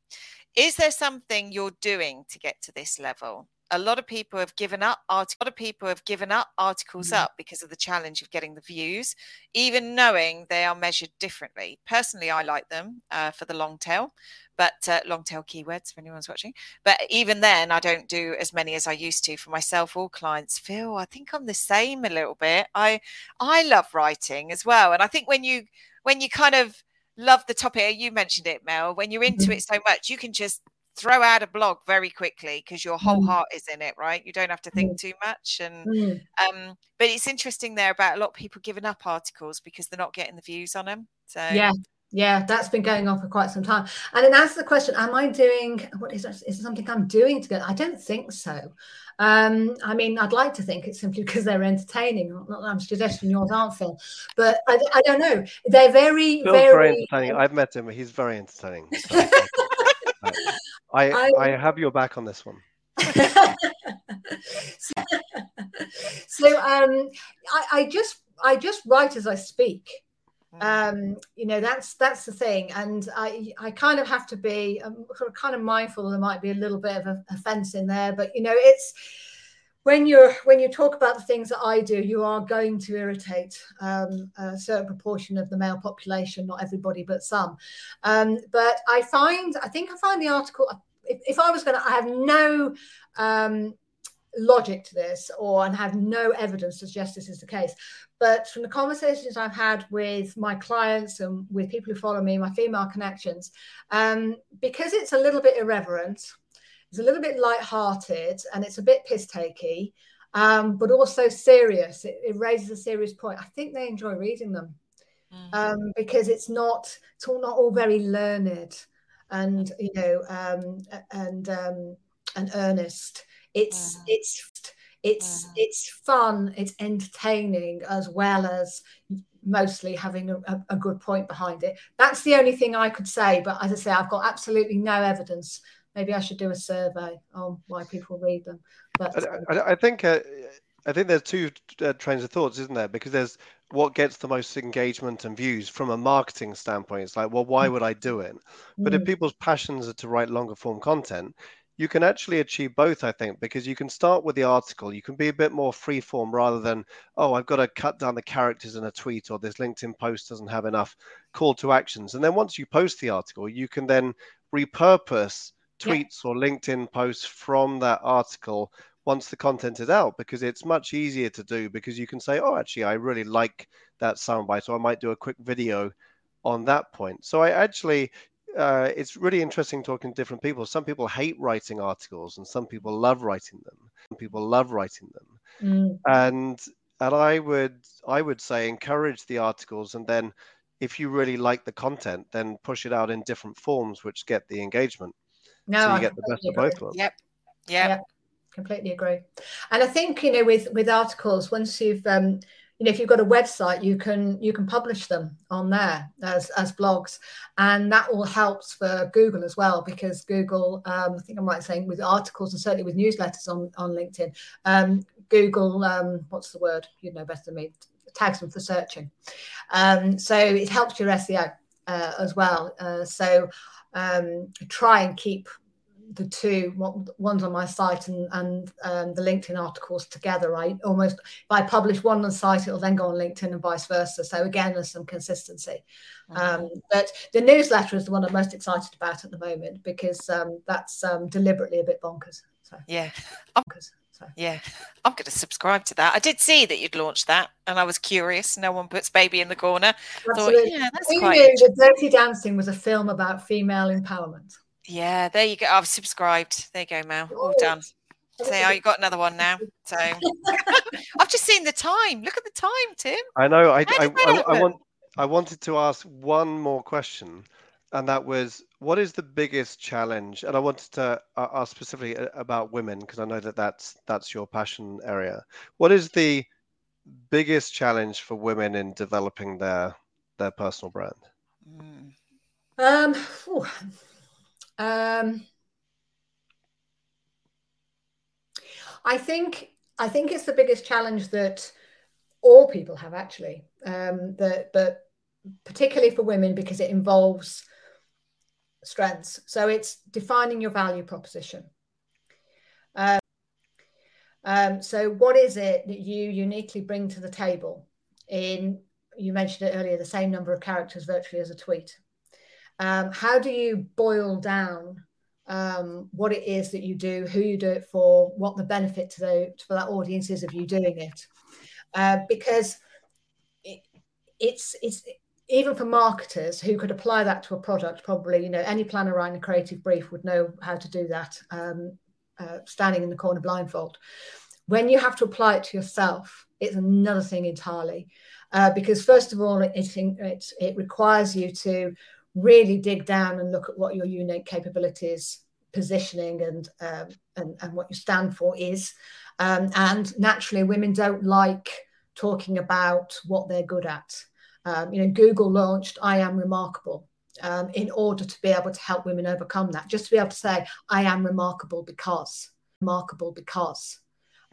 is there something you're doing to get to this level? A lot of people have given up. Art- a lot of people have given up articles up because of the challenge of getting the views, even knowing they are measured differently. Personally, I like them uh, for the long tail, but uh, long tail keywords if anyone's watching. But even then, I don't do as many as I used to for myself or clients. Phil, I think I'm the same a little bit. I I love writing as well, and I think when you when you kind of love the topic. You mentioned it, Mel. When you're into it so much, you can just throw out a blog very quickly because your whole mm. heart is in it, right? You don't have to think too much. And mm. um, but it's interesting there about a lot of people giving up articles because they're not getting the views on them. So yeah. Yeah, that's been going on for quite some time. And it answers the question, am I doing, what is that, is it something I'm doing to go? I don't think so. Um, I mean, I'd like to think it's simply because they're entertaining. Not that I'm suggesting yours aren't, Phil. But I, I don't know. They're very, Phil's very... very entertaining. I've met him. He's very entertaining. So I, I I have your back on this one. so so um, I, I just I just write as I speak. Um, you know, that's that's the thing. And I I kind of have to be I'm kind of mindful there might be a little bit of offense in there. But, you know, it's when you're when you talk about the things that I do, you are going to irritate um, a certain proportion of the male population, not everybody, but some. Um, but I find I think I find the article if, if I was going to I have no um logic to this or and have no evidence to suggest this is the case. But from the conversations I've had with my clients and with people who follow me, my female connections, um, because it's a little bit irreverent, it's a little bit lighthearted, and it's a bit piss-takey, um, but also serious. It, it raises a serious point. I think they enjoy reading them mm-hmm. um, because it's not, it's all not all very learned and, you know, um, and um, and earnest. It's mm-hmm. it's. It's uh-huh. it's fun, it's entertaining, as well as mostly having a, a good point behind it. That's the only thing I could say. But as I say, I've got absolutely no evidence. Maybe I should do a survey on why people read them. But I, I, I think uh, I think there's two uh, trains of thoughts, isn't there? Because there's what gets the most engagement and views from a marketing standpoint. It's like, well, why would I do it? But mm. if people's passions are to write longer form content, you can actually achieve both, I think, because you can start with the article. You can be a bit more freeform rather than, oh, I've got to cut down the characters in a tweet, or this LinkedIn post doesn't have enough call to actions. And then once you post the article, you can then repurpose tweets yeah. or LinkedIn posts from that article once the content is out, because it's much easier to do, because you can say, oh, actually, I really like that soundbite, so I might do a quick video on that point. So I actually... Uh, it's really interesting talking to different people. Some people hate writing articles, and some people love writing them. Some people love writing them, mm. and and I would I would say encourage the articles, and then if you really like the content, then push it out in different forms, which get the engagement. No, so you I get the best of both worlds. Yep. yep, yep, completely agree. And I think you know with with articles, once you've um, you know, if you've got a website, you can you can publish them on there as as blogs, and that all helps for Google as well, because Google, um, I think I'm right in saying with articles and certainly with newsletters on on LinkedIn, um, Google, um, what's the word? You'd know better than me. Tags them for searching, um, so it helps your S E O uh, as well. Uh, so um, try and keep the two ones on my site and, and um, the LinkedIn articles together. I almost, if I publish one on the site, it'll then go on LinkedIn and vice versa. So again, there's some consistency. Mm-hmm. Um, but the newsletter is the one I'm most excited about at the moment, because um, that's um, deliberately a bit bonkers. So yeah. Bonkers. So. Yeah, I'm going to subscribe to that. I did see that you'd launched that, and I was curious. No one puts baby in the corner. Absolutely. Thought, yeah, that's we quite knew that Dirty Dancing was a film about female empowerment. Yeah, there you go. I've subscribed. There you go, Mel. All done. So, oh, you got another one now. So I've just seen the time. Look at the time, Tim. I know. I I, I, I want I wanted to ask one more question, and that was, what is the biggest challenge? And I wanted to ask specifically about women, because I know that that's that's your passion area. What is the biggest challenge for women in developing their their personal brand? Mm. Um. Ooh. Um, I think I think it's the biggest challenge that all people have, actually, um, that, but particularly for women, because it involves strengths. So it's defining your value proposition. Um, um, so what is it that you uniquely bring to the table in, you mentioned it earlier, the same number of characters virtually as a tweet? Um, how do you boil down um, what it is that you do, who you do it for, what the benefit to the to that audience is of you doing it? Uh, because it, it's it's even for marketers who could apply that to a product, probably, you know, any planner writing a creative brief would know how to do that, um, uh, standing in the corner blindfold. When you have to apply it to yourself, it's another thing entirely, uh, because first of all, it, it, it requires you to really dig down and look at what your unique capabilities, positioning and, um, and, and what you stand for is. Um, and naturally, women don't like talking about what they're good at. Um, you know, Google launched I Am Remarkable um, in order to be able to help women overcome that, just to be able to say, I am remarkable because, remarkable because.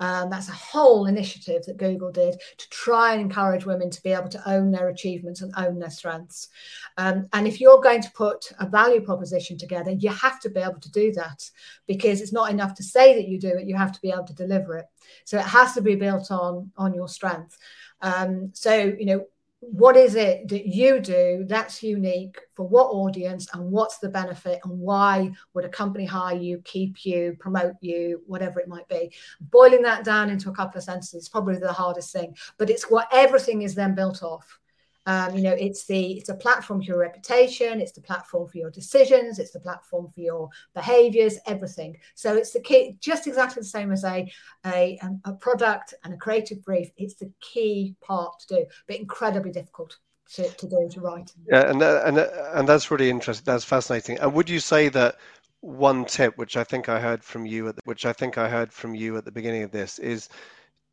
Um, that's a whole initiative that Google did to try and encourage women to be able to own their achievements and own their strengths. Um, and if you're going to put a value proposition together, you have to be able to do that, because it's not enough to say that you do it. You have to be able to deliver it. So it has to be built on, on your strength. Um, so, you know, what is it that you do that's unique for what audience, and what's the benefit, and why would a company hire you, keep you, promote you, whatever it might be? Boiling that down into a couple of sentences is probably the hardest thing, but it's what everything is then built off. Um, you know, it's the it's a platform for your reputation, it's the platform for your decisions, it's the platform for your behaviours, everything. So it's the key, just exactly the same as a, a a product and a creative brief. It's the key part to do, but incredibly difficult to, to do to write. Yeah, and and and that's really interesting. That's fascinating. And would you say that one tip, which I think I heard from you, at the, which I think I heard from you at the beginning of this, is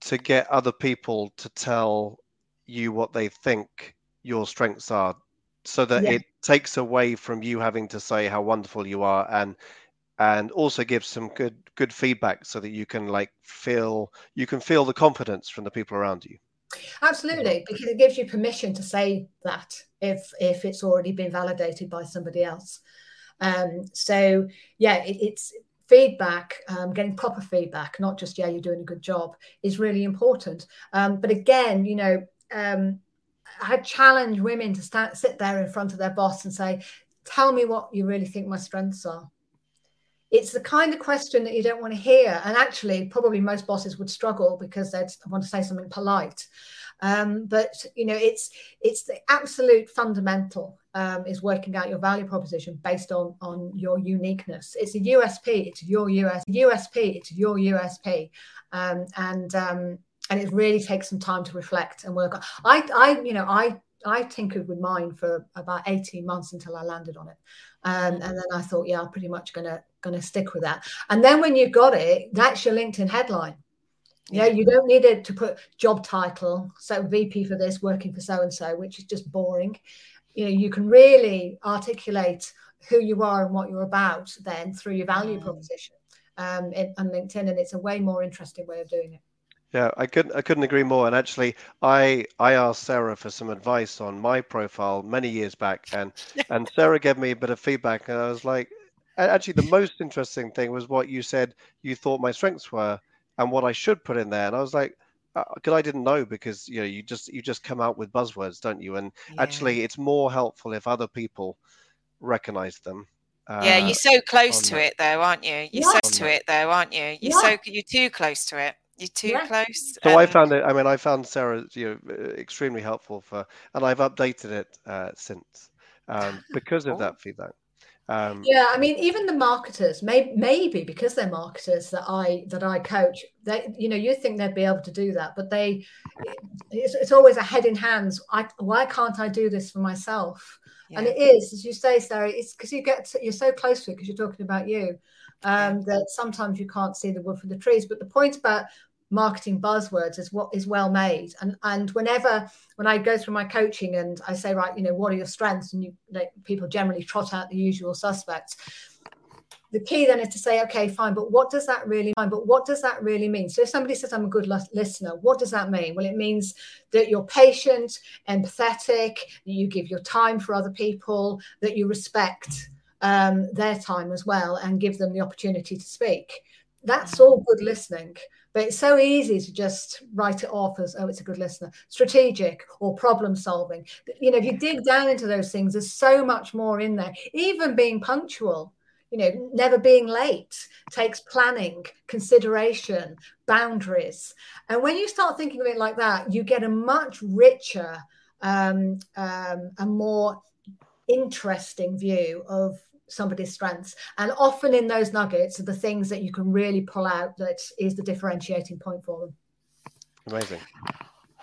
to get other people to tell you what they think your strengths are, so that yeah. it takes away from you having to say how wonderful you are, and and also gives some good good feedback, so that you can like feel you can feel the confidence from the people around you. Absolutely, because it gives you permission to say that if if it's already been validated by somebody else. Um so yeah, it, it's feedback, um, getting proper feedback, not just yeah you're doing a good job, is really important. Um but again, you know, um I challenge women to stand, sit there in front of their boss and say, tell me what you really think my strengths are. It's the kind of question that you don't want to hear. And actually, probably most bosses would struggle because they'd want to say something polite. Um, but, you know, it's it's the absolute fundamental um, is working out your value proposition based on, on your uniqueness. It's a U S P. It's your U S, U S P. It's your U S P. Um, and, um And it really takes some time to reflect and work on. I, I, you know, I, I tinkered with mine for about eighteen months until I landed on it, um, and then I thought, yeah, I'm pretty much gonna gonna stick with that. And then when you've got it, that's your LinkedIn headline. Yeah, you don't need it to put job title, so V P for this, working for so and so, which is just boring. You know, you can really articulate who you are and what you're about then through your value mm. proposition um, in, on LinkedIn, and it's a way more interesting way of doing it. Yeah, I couldn't I couldn't agree more. And actually, I I asked Sarah for some advice on my profile many years back, and and Sarah gave me a bit of feedback, and I was like, actually, the most interesting thing was what you said you thought my strengths were and what I should put in there. And I was like, because I didn't know, because you know you just you just come out with buzzwords, don't you? And yeah. actually, it's more helpful if other people recognize them. Uh, yeah, you're so close to that. it, though, aren't you? You're yeah. so to it, though, aren't you? You're yeah. so you're too close to it. You're too yeah. close. So um, I found it. I mean, I found Sarah, you know, extremely helpful for, and I've updated it uh, since um, because of oh. that feedback. Um, yeah, I mean, even the marketers, may, maybe because they're marketers that I that I coach, they, you know, you think they'd be able to do that, but they, it's, it's always a head in hands. I, why can't I do this for myself? Yeah. And it is, as you say, Sarah, it's because you get to, you're so close to it because you're talking about you um, yeah. that sometimes you can't see the wood for the trees. But the point about marketing buzzwords is what is well made, and and whenever when I go through my coaching and I say, right, you know, what are your strengths, and you like, people generally trot out the usual suspects. The key then is to say, okay, fine, but what does that really mean? But what does that really mean? So if somebody says, I'm a good listener, what does that mean? Well, it means that you're patient, empathetic, you give your time for other people, that you respect um, their time as well, and give them the opportunity to speak. That's all good listening. But it's so easy to just write it off as, oh, it's a good listener, strategic or problem solving. You know, if you dig down into those things, there's so much more in there. Even being punctual, you know, never being late takes planning, consideration, boundaries. And when you start thinking of it like that, you get a much richer um, um, a more interesting view of somebody's strengths. And often in those nuggets are the things that you can really pull out that is the differentiating point for them. Amazing.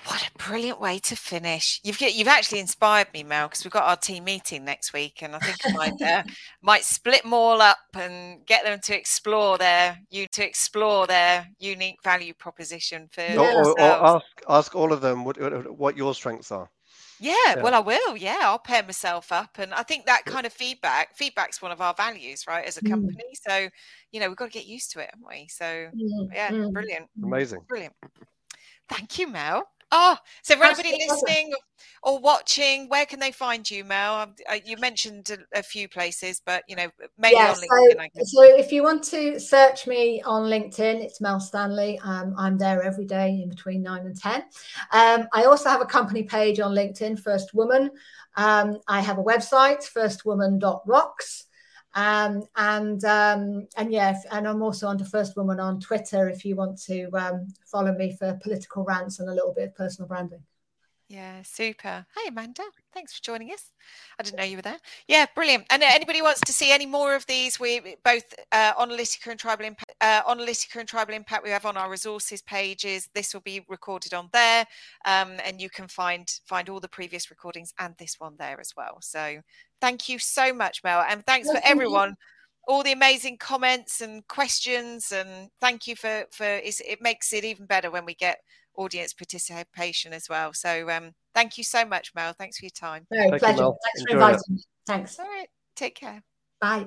What a brilliant way to finish. You've you've actually inspired me, Mel, because we've got our team meeting next week, and I think I might uh, might split them all up and get them to explore their you to explore their unique value proposition for or, themselves. Or, or ask ask all of them what what your strengths are. Yeah, yeah, well, I will. Yeah, I'll pair myself up. And I think that kind of feedback, feedback's one of our values, right, as a company. Mm. So, you know, we've got to get used to it, haven't we? So, yeah, mm. brilliant. Amazing. Brilliant. Thank you, Mel. Oh, so for anybody listening or watching, where can they find you, Mel? You mentioned a, a few places, but, you know, maybe yeah, on LinkedIn. So, I guess. So if you want to search me on LinkedIn, it's Mel Stanley. Um, I'm there every day in between nine and ten. Um, I also have a company page on LinkedIn, First Woman. Um, I have a website, first woman dot rocks. Um, and, um, and yeah, and I'm also under First Woman on Twitter if you want to um, follow me for political rants and a little bit of personal branding. Yeah, super. Hey, Amanda. Thanks for joining us. I didn't know you were there. Yeah, brilliant. And anybody wants to see any more of these, we both uh, Onalytica and Tribal Impact, uh, Onalytica and Tribal Impact, we have on our resources pages. This will be recorded on there, um, and you can find find all the previous recordings and this one there as well. So thank you so much, Mel, and thanks for everyone. All the amazing comments and questions, and thank you for for it makes it even better when we get audience participation as well. So um thank you so much, Mel. Thanks for your time. Very pleasure. You, thanks Enjoy for inviting it. me. Thanks. All right. Take care. Bye.